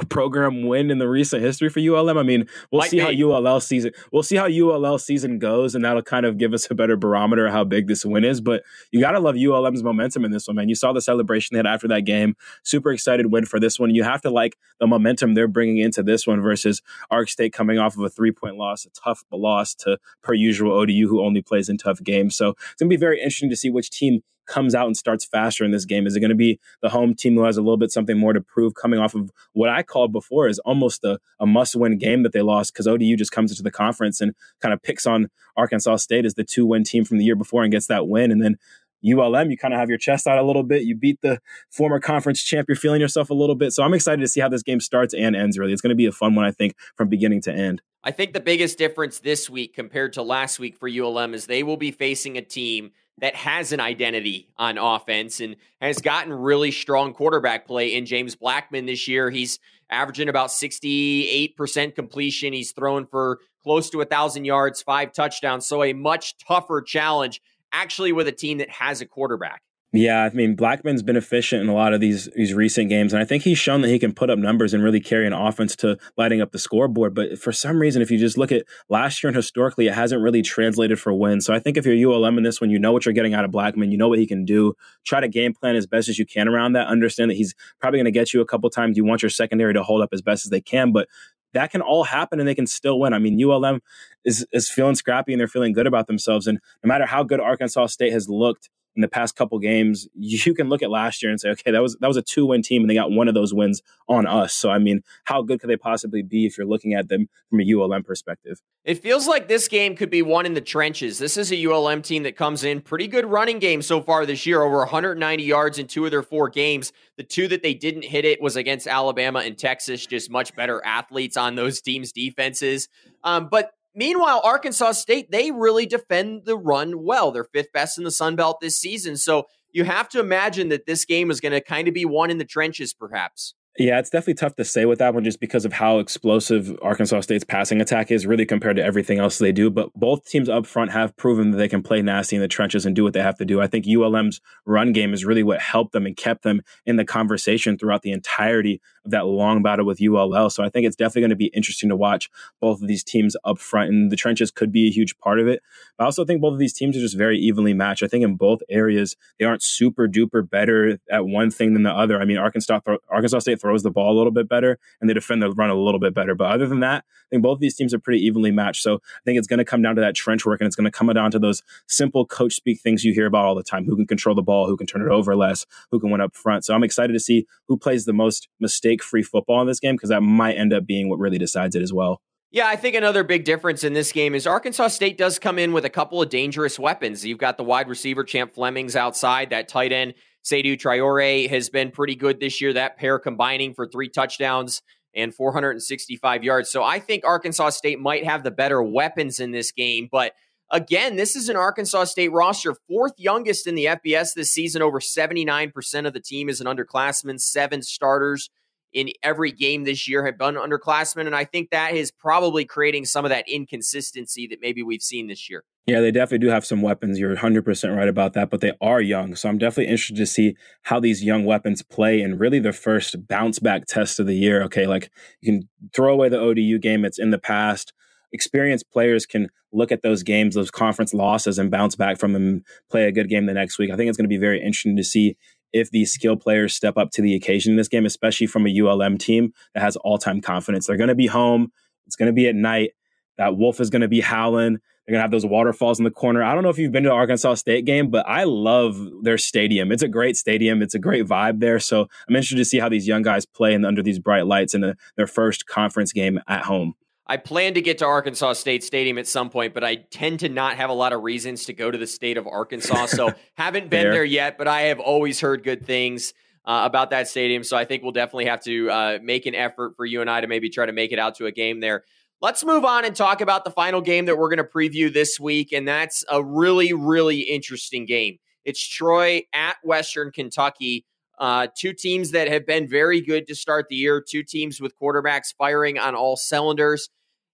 program win in the recent history for U L M? I mean, we'll Light see name. how U L L season we'll see how U L L season goes, and that'll kind of give us a better barometer of how big this win is. But you got to love U L M's momentum in this one, man. You saw the celebration they had after that game. Super excited win for this one. You have to like the momentum they're bringing into this one versus Ark State coming off of a three-point loss, a tough loss to, per usual, O D U, who only plays in tough game. So it's going to be very interesting to see which team comes out and starts faster in this game. Is it going to be the home team who has a little bit something more to prove coming off of what I called before is almost a, a must-win game that they lost, because O D U just comes into the conference and kind of picks on Arkansas State as the two-win team from the year before and gets that win. And then U L M, you kind of have your chest out a little bit. You beat the former conference champ. You're feeling yourself a little bit. So I'm excited to see how this game starts and ends, really. It's going to be a fun one, I think, from beginning to end. I think the biggest difference this week compared to last week for U L M is they will be facing a team that has an identity on offense and has gotten really strong quarterback play in James Blackman this year. He's averaging about sixty-eight percent completion. He's thrown for close to one thousand yards, five touchdowns. So a much tougher challenge, actually, with a team that has a quarterback. Yeah, I mean, Blackman's been efficient in a lot of these these recent games, and I think he's shown that he can put up numbers and really carry an offense to lighting up the scoreboard. But for some reason, if you just look at last year and historically, it hasn't really translated for wins. So I think if you're U L M in this one, you know what you're getting out of Blackman. You know what he can do. Try to game plan as best as you can around that. Understand that he's probably going to get you a couple times. You want your secondary to hold up as best as they can, but that can all happen and they can still win. I mean, U L M is is feeling scrappy and they're feeling good about themselves. And no matter how good Arkansas State has looked in the past couple games, you can look at last year and say, okay, that was that was a two-win team and they got one of those wins on us. So, I mean, how good could they possibly be if you're looking at them from a U L M perspective? It feels like this game could be won in the trenches. This is a U L M team that comes in pretty good running game so far this year, over one hundred ninety yards in two of their four games. The two that they didn't hit it was against Alabama and Texas, just much better athletes on those teams' defenses. Um, but Meanwhile, Arkansas State, they really defend the run well. They're fifth best in the Sun Belt this season. So you have to imagine that this game is going to kind of be won in the trenches, perhaps. Yeah, it's definitely tough to say with that one just because of how explosive Arkansas State's passing attack is really compared to everything else they do. But both teams up front have proven that they can play nasty in the trenches and do what they have to do. I think U L M's run game is really what helped them and kept them in the conversation throughout the entirety of that long battle with U L L. So I think it's definitely going to be interesting to watch both of these teams up front. And the trenches could be a huge part of it. But I also think both of these teams are just very evenly matched. I think in both areas, they aren't super duper better at one thing than the other. I mean, Arkansas, Arkansas State throws the ball a little bit better and they defend the run a little bit better. But other than that, I think both of these teams are pretty evenly matched. So I think it's going to come down to that trench work and it's going to come down to those simple coach speak things you hear about all the time. Who can control the ball? Who can turn it over less? Who can win up front? So I'm excited to see who plays the most mistake-free football in this game because that might end up being what really decides it as well. Yeah, I think another big difference in this game is Arkansas State does come in with a couple of dangerous weapons. You've got the wide receiver, Champ Flemings, outside. That tight end, Seydou Traoré, has been pretty good this year. That pair combining for three touchdowns and four hundred sixty-five yards. So I think Arkansas State might have the better weapons in this game. But again, this is an Arkansas State roster, fourth youngest in the F B S this season. Over seventy-nine percent of the team is an underclassman. Seven starters in every game this year have been underclassmen. And I think that is probably creating some of that inconsistency that maybe we've seen this year. Yeah, they definitely do have some weapons. You're one hundred percent right about that, but they are young. So I'm definitely interested to see how these young weapons play and really the first bounce back test of the year. Okay, like you can throw away the O D U game. It's in the past. Experienced players can look at those games, those conference losses, and bounce back from them, play a good game the next week. I think it's going to be very interesting to see if these skill players step up to the occasion in this game, especially from a U L M team that has all-time confidence. They're going to be home. It's going to be at night. That wolf is going to be howling. They're going to have those waterfalls in the corner. I don't know if you've been to an Arkansas State game, but I love their stadium. It's a great stadium. It's a great vibe there. So I'm interested to see how these young guys play in, under these bright lights in the, their first conference game at home. I plan to get to Arkansas State Stadium at some point, but I tend to not have a lot of reasons to go to the state of Arkansas. So haven't been there. there yet, but I have always heard good things uh, about that stadium. So I think we'll definitely have to uh, make an effort for you and I to maybe try to make it out to a game there. Let's move on and talk about the final game that we're going to preview this week, and that's a really, really interesting game. It's Troy at Western Kentucky, uh, two teams that have been very good to start the year, two teams with quarterbacks firing on all cylinders.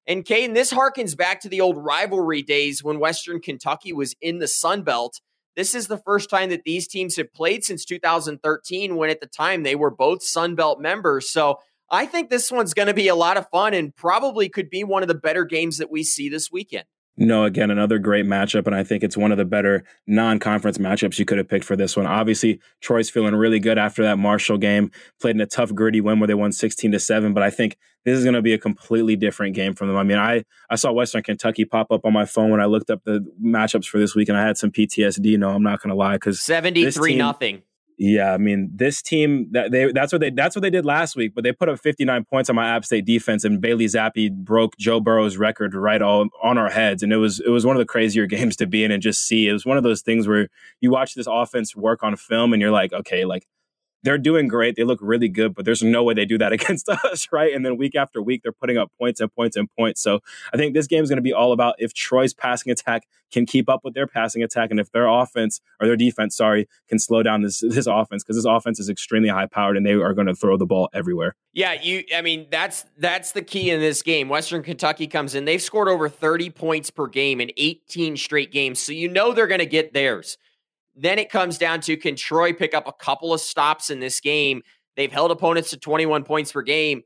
And, Caden, this harkens back to the old rivalry days when Western Kentucky was in the Sun Belt. This is the first time that these teams have played since two thousand thirteen, when at the time they were both Sun Belt members. So I think this one's going to be a lot of fun and probably could be one of the better games that we see this weekend. No, again, another great matchup, and I think it's one of the better non-conference matchups you could have picked for this one. Obviously, Troy's feeling really good after that Marshall game, played in a tough, gritty win where they won sixteen to seven, but I think this is going to be a completely different game from them. I mean, I, I saw Western Kentucky pop up on my phone when I looked up the matchups for this week, and I had some P T S D. No, I'm not going to lie, because seventy-three nothing. Yeah, I mean, this team, that they that's what they that's what they did last week, but they put up fifty-nine points on my App State defense, and Bailey Zappi broke Joe Burrow's record right all on our heads. And it was it was one of the crazier games to be in and just see. It was one of those things where you watch this offense work on film and you're like, okay, like they're doing great. They look really good, but there's no way they do that against us, right? And then week after week, they're putting up points and points and points. So I think this game is going to be all about if Troy's passing attack can keep up with their passing attack and if their offense or their defense, sorry, can slow down this this offense, because this offense is extremely high powered and they are going to throw the ball everywhere. Yeah, you. I mean, that's that's the key in this game. Western Kentucky comes in. They've scored over thirty points per game in eighteen straight games. So you know they're going to get theirs. Then it comes down to, can Troy pick up a couple of stops in this game? They've held opponents to twenty-one points per game.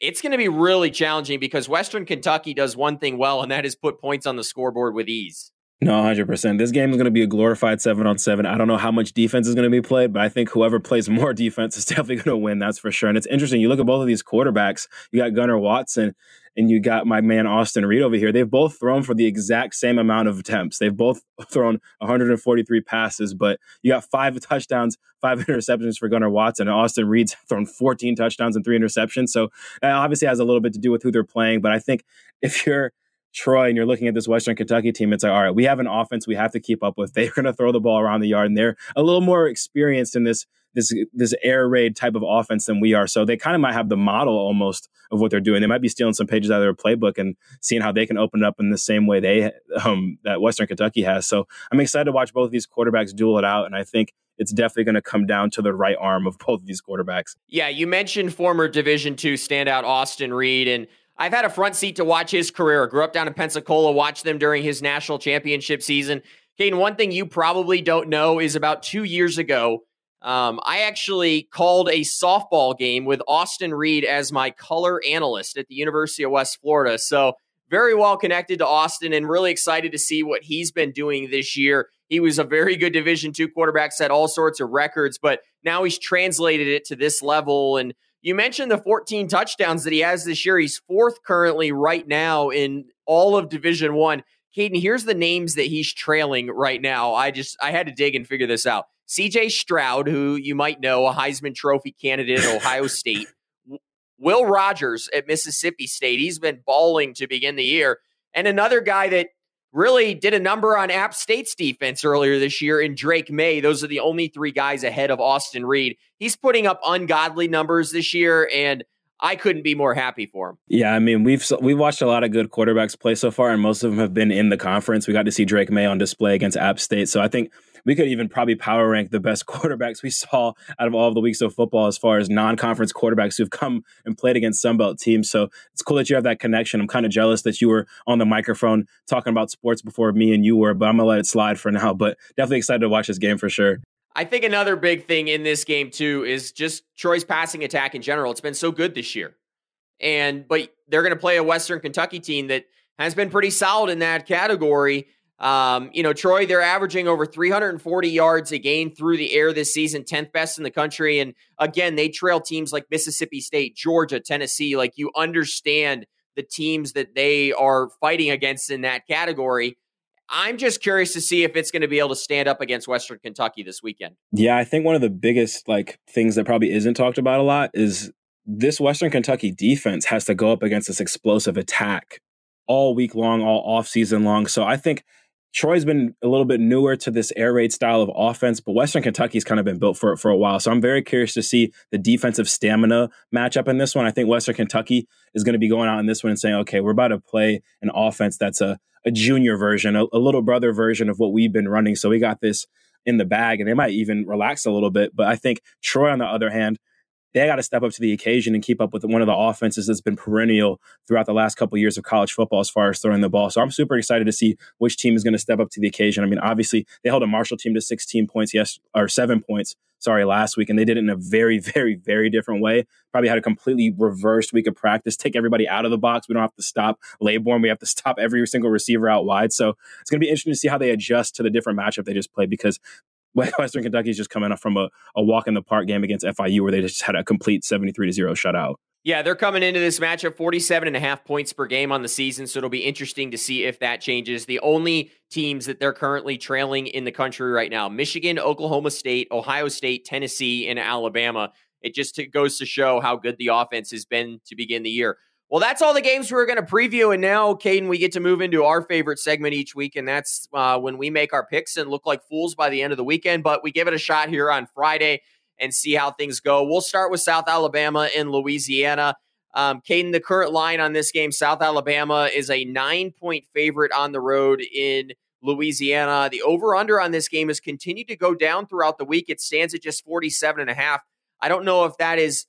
It's going to be really challenging because Western Kentucky does one thing well, and that is put points on the scoreboard with ease. No, one hundred percent. This game is going to be a glorified seven on seven. I don't know how much defense is going to be played, but I think whoever plays more defense is definitely going to win, that's for sure. And it's interesting, you look at both of these quarterbacks, you got Gunnar Watson and you got my man Austin Reed over here. They've both thrown for the exact same amount of attempts. They've both thrown one hundred forty-three passes, but you got five touchdowns, five interceptions for Gunnar Watson, and Austin Reed's thrown fourteen touchdowns and three interceptions. So that obviously has a little bit to do with who they're playing, but I think if you're Troy and you're looking at this Western Kentucky team, it's like, all right, we have an offense we have to keep up with. They're going to throw the ball around the yard, and they're a little more experienced in this this this air raid type of offense than we are. So they kind of might have the model almost of what they're doing. They might be stealing some pages out of their playbook and seeing how they can open it up in the same way they um, that Western Kentucky has. So I'm excited to watch both of these quarterbacks duel it out, and I think it's definitely going to come down to the right arm of both of these quarterbacks. Yeah, you mentioned former Division two standout Austin Reed, and I've had a front seat to watch his career. I grew up down in Pensacola, watched them during his national championship season. Caden, one thing you probably don't know is about two years ago, um, I actually called a softball game with Austin Reed as my color analyst at the University of West Florida. So very well connected to Austin and really excited to see what he's been doing this year. He was a very good Division two quarterback, set all sorts of records, but now he's translated it to this level. And you mentioned the fourteen touchdowns that he has this year. He's fourth currently right now in all of Division One. Caden, here's the names that he's trailing right now. I just, I had to dig and figure this out. C J Stroud, who you might know, a Heisman Trophy candidate at Ohio State. Will Rogers at Mississippi State. He's been balling to begin the year. And another guy that really did a number on App State's defense earlier this year in Drake May. Those are the only three guys ahead of Austin Reed. He's putting up ungodly numbers this year, and I couldn't be more happy for him. Yeah, I mean, we've we've watched a lot of good quarterbacks play so far, and most of them have been in the conference. We got to see Drake May on display against App State, so I think we could even probably power rank the best quarterbacks we saw out of all of the weeks of football as far as non-conference quarterbacks who've come and played against Sun Belt teams. So it's cool that you have that connection. I'm kind of jealous that you were on the microphone talking about sports before me and you were, but I'm going to let it slide for now. But definitely excited to watch this game for sure. I think another big thing in this game, too, is just Troy's passing attack in general. It's been so good this year. and But they're going to play a Western Kentucky team that has been pretty solid in that category. Um, you know, Troy, they're averaging over three hundred forty yards a game through the air this season, tenth best in the country. And again, they trail teams like Mississippi State, Georgia, Tennessee. Like, you understand the teams that they are fighting against in that category. I'm just curious to see if it's going to be able to stand up against Western Kentucky this weekend. Yeah, I think one of the biggest like things that probably isn't talked about a lot is this Western Kentucky defense has to go up against this explosive attack all week long, all off season long. So I think Troy's been a little bit newer to this air raid style of offense, but Western Kentucky's kind of been built for it for a while. So I'm very curious to see the defensive stamina matchup in this one. I think Western Kentucky is going to be going out in this one and saying, okay, we're about to play an offense that's a, a junior version, a, a little brother version of what we've been running. So we got this in the bag, and they might even relax a little bit. But I think Troy, on the other hand, they got to step up to the occasion and keep up with one of the offenses that's been perennial throughout the last couple of years of college football as far as throwing the ball. So I'm super excited to see which team is going to step up to the occasion. I mean, obviously, they held a Marshall team to sixteen points, yes, or seven points, sorry, last week, and they did it in a very, very, very different way. Probably had a completely reversed week of practice. Take everybody out of the box. We don't have to stop Laybourne. We have to stop every single receiver out wide. So it's going to be interesting to see how they adjust to the different matchup they just played, because Western Kentucky's just coming up from a, a walk-in-the-park game against F I U where they just had a complete seventy-three to zero shutout. Yeah, they're coming into this matchup forty-seven point five points per game on the season, so it'll be interesting to see if that changes. The only teams that they're currently trailing in the country right now, Michigan, Oklahoma State, Ohio State, Tennessee, and Alabama. It just goes to show how good the offense has been to begin the year. Well, that's all the games we were going to preview, and now, Caden, we get to move into our favorite segment each week, and that's uh, when we make our picks and look like fools by the end of the weekend, but we give it a shot here on Friday, and see how things go. We'll start with South Alabama and Louisiana. Um, Caden, the current line on this game, South Alabama is a nine-point favorite on the road in Louisiana. The over-under on this game has continued to go down throughout the week. It stands at just forty-seven and a half. I don't know if that is,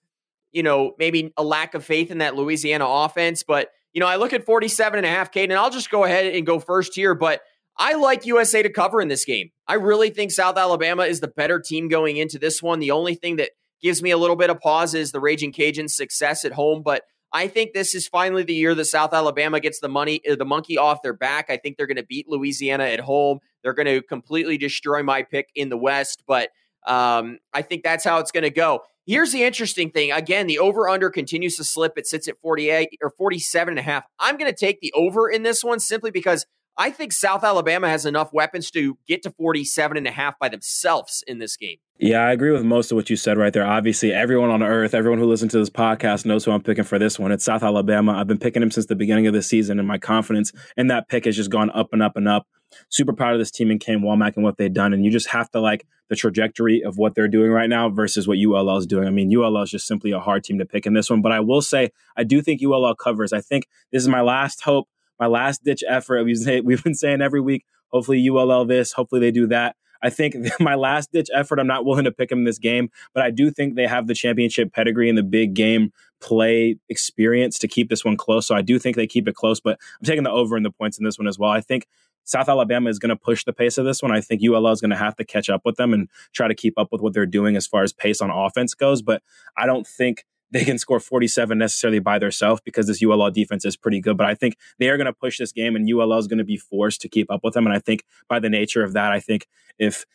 you know, maybe a lack of faith in that Louisiana offense, but, you know, I look at forty-seven and a half, Caden, and I'll just go ahead and go first here, but I like U S A to cover in this game. I really think South Alabama is the better team going into this one. The only thing that gives me a little bit of pause is the Raging Cajuns' success at home, but I think this is finally the year that South Alabama gets the money, the monkey off their back. I think they're going to beat Louisiana at home. They're going to completely destroy my pick in the West, but um, I think that's how it's going to go. Here's the interesting thing. Again, the over-under continues to slip. It sits at forty-eight or forty-seven and a half. I'm going to take the over in this one simply because I think South Alabama has enough weapons to get to forty-seven and a half by themselves in this game. Yeah, I agree with most of what you said right there. Obviously, everyone on earth, everyone who listens to this podcast knows who I'm picking for this one. It's South Alabama. I've been picking him since the beginning of the season, and my confidence in that pick has just gone up and up and up. Super proud of this team and Kane Womack and what they've done. And you just have to like the trajectory of what they're doing right now versus what U L L is doing. I mean, U L L is just simply a hard team to pick in this one. But I will say, I do think U L L covers. I think this is my last hope. My last ditch effort. We've been saying every week, hopefully U L L this, hopefully they do that. I think my last ditch effort, I'm not willing to pick them in this game, but I do think they have the championship pedigree and the big game play experience to keep this one close. So I do think they keep it close, but I'm taking the over in the points in this one as well. I think South Alabama is going to push the pace of this one. I think U L L is going to have to catch up with them and try to keep up with what they're doing as far as pace on offense goes, but I don't think they can score forty-seven necessarily by themselves because this U L L defense is pretty good. But I think they are going to push this game and U L L is going to be forced to keep up with them. And I think by the nature of that, I think if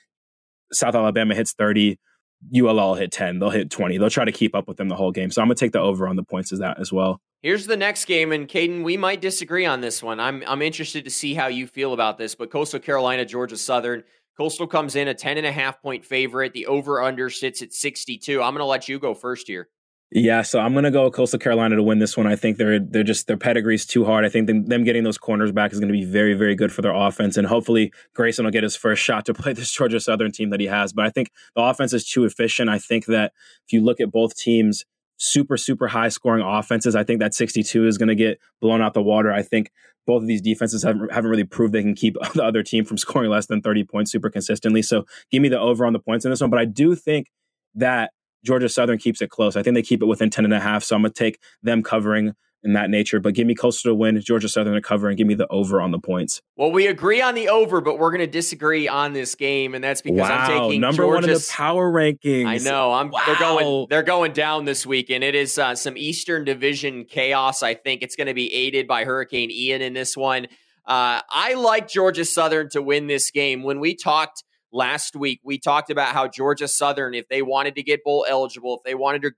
South Alabama hits thirty, U L L will hit ten. They'll hit twenty. They'll try to keep up with them the whole game. So I'm going to take the over on the points as that as well. Here's the next game. And Caden, we might disagree on this one. I'm I'm interested to see how you feel about this. But Coastal Carolina, Georgia Southern. Coastal comes in a ten and a half point favorite. The over-under sits at sixty-two. I'm going to let you go first here. Yeah, so I'm going to go Coastal Carolina to win this one. I think they're they're just their pedigree's too hard. I think them, them getting those corners back is going to be very, very good for their offense. And hopefully Grayson will get his first shot to play this Georgia Southern team that he has. But I think the offense is too efficient. I think that if you look at both teams, super, super high scoring offenses, I think that sixty-two is going to get blown out the water. I think both of these defenses haven't, haven't really proved they can keep the other team from scoring less than thirty points super consistently. So give me the over on the points in this one. But I do think that Georgia Southern keeps it close. I think they keep it within ten and a half. So I'm going to take them covering in that nature, but give me Coastal to win, Georgia Southern to cover, and give me the over on the points. Well, we agree on the over, but we're going to disagree on this game. And that's because wow, I'm taking number Georgia, one in the power rankings. I know I'm wow. they're going, they're going down this week. And it is uh, some Eastern Division chaos. I think it's going to be aided by Hurricane Ian in this one. Uh, I like Georgia Southern to win this game. When we talked last week, we talked about how Georgia Southern, if they wanted to get bowl eligible, if they wanted to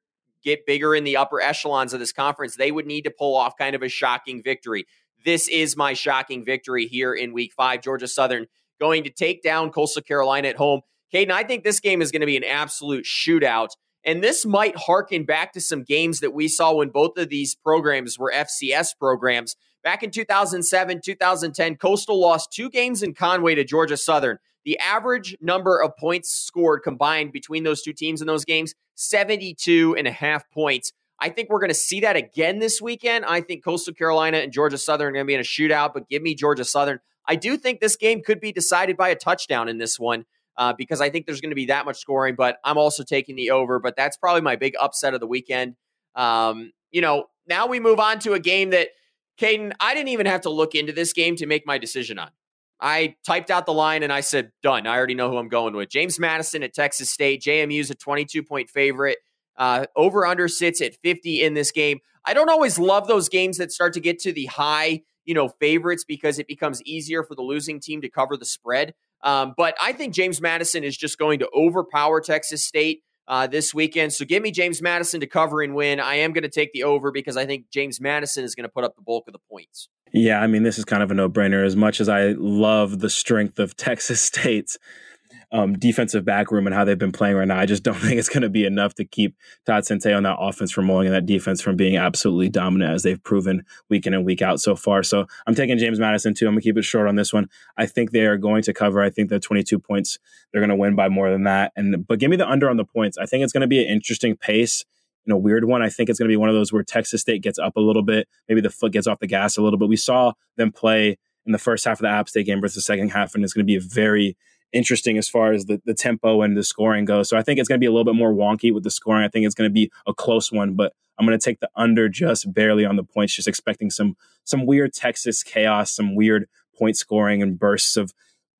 get bigger in the upper echelons of this conference, they would need to pull off kind of a shocking victory. This is my shocking victory here in week five. Georgia Southern going to take down Coastal Carolina at home. Caden, I think this game is going to be an absolute shootout. And this might harken back to some games that we saw when both of these programs were F C S programs. Back in two thousand seven, two thousand ten, Coastal lost two games in Conway to Georgia Southern. The average number of points scored combined between those two teams in those games, seventy-two and a half points. I think we're going to see that again this weekend. I think Coastal Carolina and Georgia Southern are going to be in a shootout, but give me Georgia Southern. I do think this game could be decided by a touchdown in this one uh, because I think there's going to be that much scoring, but I'm also taking the over, but that's probably my big upset of the weekend. Um, you know, now we move on to a game that, Caden, I didn't even have to look into this game to make my decision on. I typed out the line and I said, done. I already know who I'm going with. James Madison at Texas State. J M U's a twenty-two point favorite. Uh, over-under sits at fifty in this game. I don't always love those games that start to get to the high, you know, favorites because it becomes easier for the losing team to cover the spread. Um, but I think James Madison is just going to overpower Texas State uh, this weekend. So give me James Madison to cover and win. I am going to take the over because I think James Madison is going to put up the bulk of the points. Yeah, I mean, this is kind of a no-brainer. As much as I love the strength of Texas State's um, defensive backroom and how they've been playing right now, I just don't think it's going to be enough to keep Todd Centeio on that offense from rolling and that defense from being absolutely dominant as they've proven week in and week out so far. So I'm taking James Madison too. I'm going to keep it short on this one. I think they are going to cover. I think they're twenty-two points. They're going to win by more than that. And but give me the under on the points. I think it's going to be an interesting pace. In a weird one, I think it's going to be one of those where Texas State gets up a little bit. Maybe the foot gets off the gas a little bit. We saw them play in the first half of the App State game versus the second half, and it's going to be very interesting as far as the, the tempo and the scoring goes. So I think it's going to be a little bit more wonky with the scoring. I think it's going to be a close one, but I'm going to take the under just barely on the points, just expecting some some weird Texas chaos, some weird point scoring and bursts of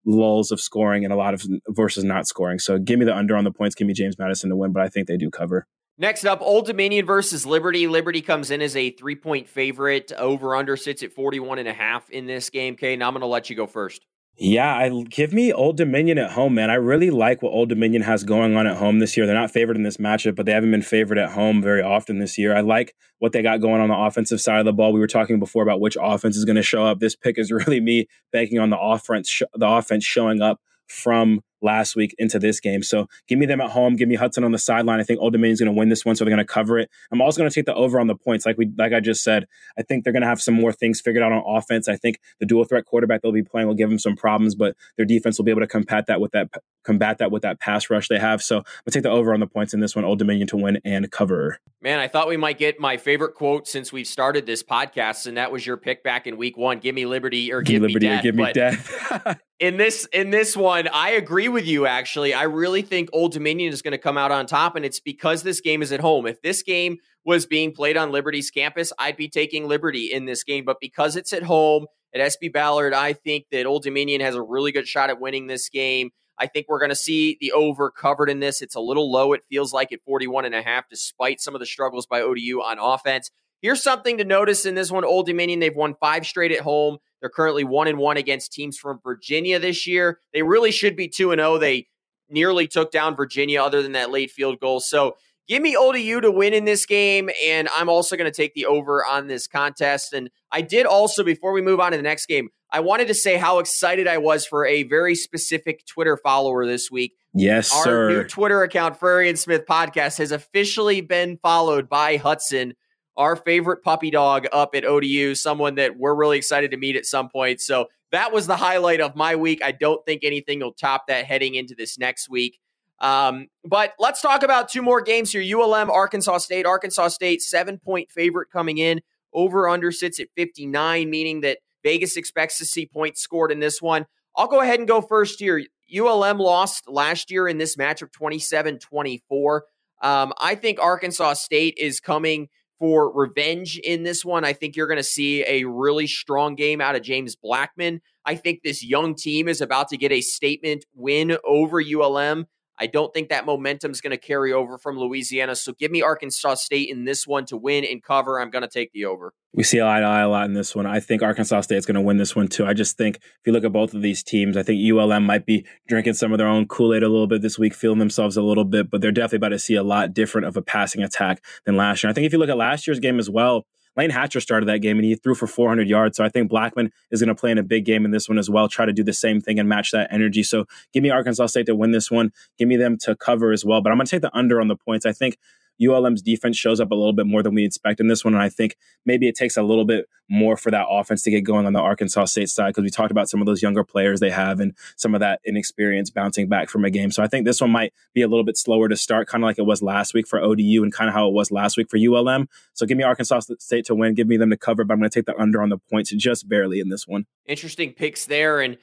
lulls of scoring and a lot of versus not scoring. So give me the under on the points. Give me James Madison to win, but I think they do cover. Next up, Old Dominion versus Liberty. Liberty comes in as a three-point favorite. Over-under sits at forty-one and a half in this game. Kane, I'm going to let you go first. Yeah, I, give me Old Dominion at home, man. I really like what Old Dominion has going on at home this year. They're not favored in this matchup, but they haven't been favored at home very often this year. I like what they got going on the offensive side of the ball. We were talking before about which offense is going to show up. This pick is really me banking on the offense, sh- the offense showing up from last week into this game. So give me them at home. Give me Hudson on the sideline. I think Old Dominion's going to win this one, so they're going to cover it. I'm also going to take the over on the points. Like we, like I just said, I think they're going to have some more things figured out on offense. I think the dual threat quarterback they'll be playing will give them some problems, but their defense will be able to combat that with that, combat that with that pass rush they have. So I'm going to take the over on the points in this one, Old Dominion to win and cover. Man, I thought we might get my favorite quote since we've started this podcast, and that was your pick back in week one. Give me Liberty or give Liberty me death. Or give me but death. in this, in this one, I agree with you, actually. I really think Old Dominion is going to come out on top, and it's because this game is at home. If this game was being played on Liberty's campus, I'd be taking Liberty in this game, but because it's at home at S B Ballard, I think that Old Dominion has a really good shot at winning this game. I think we're going to see the over covered in this. It's a little low, it feels like, at forty-one and a half, despite some of the struggles by O D U on offense. Here's something to notice in this one. Old Dominion, they've won five straight at home. They're currently one and one against teams from Virginia this year. They really should be two and oh. They nearly took down Virginia other than that late field goal. So give me O D U to win in this game. And I'm also going to take the over on this contest. And I did also, before we move on to the next game, I wanted to say how excited I was for a very specific Twitter follower this week. Yes, Our sir. Our new Twitter account, Frary and Smith Podcast, has officially been followed by Hudson, our favorite puppy dog up at O D U, someone that we're really excited to meet at some point. So that was the highlight of my week. I don't think anything will top that heading into this next week. Um, but let's talk about two more games here. U L M, Arkansas State. Arkansas State, seven-point favorite coming in. Over-under sits at fifty-nine, meaning that Vegas expects to see points scored in this one. I'll go ahead and go first here. U L M lost last year in this matchup twenty-seven twenty-four. Um, I think Arkansas State is coming for revenge in this one. I think you're going to see a really strong game out of James Blackman. I think this young team is about to get a statement win over U L M. I don't think that momentum is going to carry over from Louisiana. So give me Arkansas State in this one to win and cover. I'm going to take the over. We see eye to eye a lot in this one. I think Arkansas State's going to win this one too. I just think if you look at both of these teams, I think U L M might be drinking some of their own Kool-Aid a little bit this week, feeling themselves a little bit, but they're definitely about to see a lot different of a passing attack than last year. I think if you look at last year's game as well, Lane Hatcher started that game and he threw for four hundred yards. So I think Blackman is going to play in a big game in this one as well. Try to do the same thing and match that energy. So give me Arkansas State to win this one. Give me them to cover as well. But I'm going to take the under on the points. I think U L M's defense shows up a little bit more than we expect in this one. And I think maybe it takes a little bit more for that offense to get going on the Arkansas State side, because we talked about some of those younger players they have and some of that inexperience bouncing back from a game. So I think this one might be a little bit slower to start, kind of like it was last week for O D U and kind of how it was last week for U L M. So give me Arkansas State to win. Give me them to cover, but I'm going to take the under on the points just barely in this one. Interesting picks there. And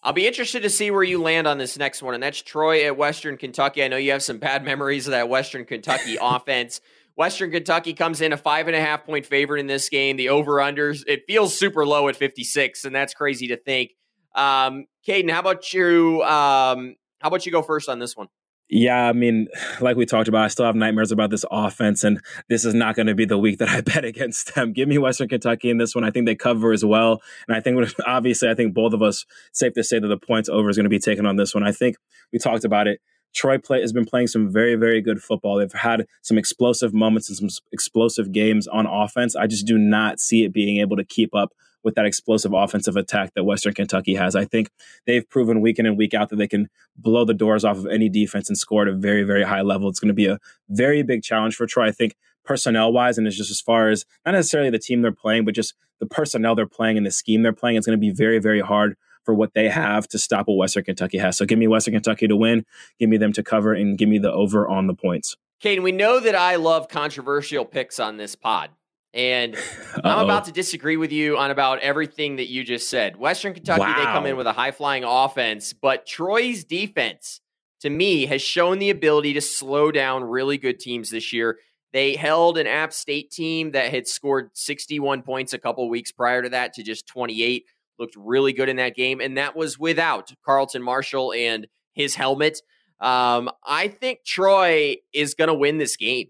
I'll be interested to see where you land on this next one, and that's Troy at Western Kentucky. I know you have some bad memories of that Western Kentucky offense. Western Kentucky comes in a five and a half point favorite in this game. The over-unders, it feels super low at fifty-six, and that's crazy to think. Um, Caden, how about you? Um, how about you go first on this one? Yeah, I mean, like we talked about, I still have nightmares about this offense, and this is not going to be the week that I bet against them. Give me Western Kentucky in this one. I think they cover as well. And I think, obviously, I think both of us, safe to say that the points over is going to be taken on this one. I think we talked about it. Troy play, has been playing some very, very good football. They've had some explosive moments and some explosive games on offense. I just do not see it being able to keep up with that explosive offensive attack that Western Kentucky has. I think they've proven week in and week out that they can blow the doors off of any defense and score at a very, very high level. It's going to be a very big challenge for Troy, I think, personnel-wise, and it's just as far as not necessarily the team they're playing, but just the personnel they're playing and the scheme they're playing. It's going to be very, very hard for what they have to stop what Western Kentucky has. So give me Western Kentucky to win, give me them to cover, and give me the over on the points. Caden, we know that I love controversial picks on this pod, and Uh-oh. I'm about to disagree with you on about everything that you just said. Western Kentucky, wow. They come in with a high-flying offense, but Troy's defense, to me, has shown the ability to slow down really good teams this year. They held an App State team that had scored sixty-one points a couple weeks prior to that to just twenty-eight, looked really good in that game, and that was without Carlton Marshall and his helmet. Um, I think Troy is going to win this game.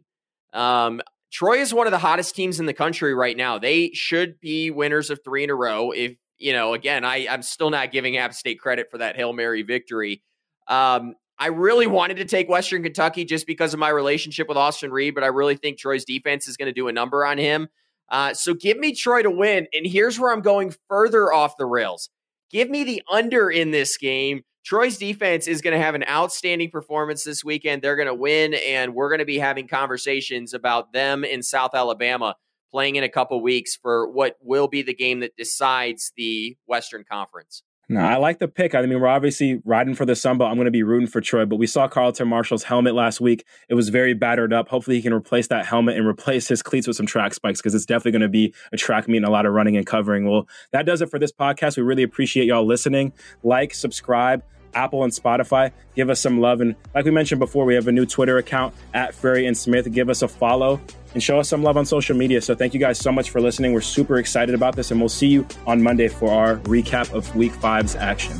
Um, Troy is one of the hottest teams in the country right now. They should be winners of three in a row. If, you know, again, I, I'm still not giving App State credit for that Hail Mary victory. Um, I really wanted to take Western Kentucky just because of my relationship with Austin Reed, but I really think Troy's defense is going to do a number on him. Uh, so give me Troy to win. And here's where I'm going further off the rails. Give me the under in this game. Troy's defense is going to have an outstanding performance this weekend. They're going to win, and we're going to be having conversations about them in South Alabama playing in a couple weeks for what will be the game that decides the Western Conference. No, I like the pick. I mean, we're obviously riding for the Sun Belt. I'm going to be rooting for Troy, but we saw Carlton Marshall's helmet last week. It was very battered up. Hopefully he can replace that helmet and replace his cleats with some track spikes, because it's definitely going to be a track meet and a lot of running and covering. Well, that does it for this podcast. We really appreciate y'all listening. Like, subscribe, Apple and Spotify. Give us some love. And like we mentioned before, we have a new Twitter account at Frary and Smith. Give us a follow and show us some love on social media. So thank you guys so much for listening. We're super excited about this, and we'll see you on Monday for our recap of Week five's action.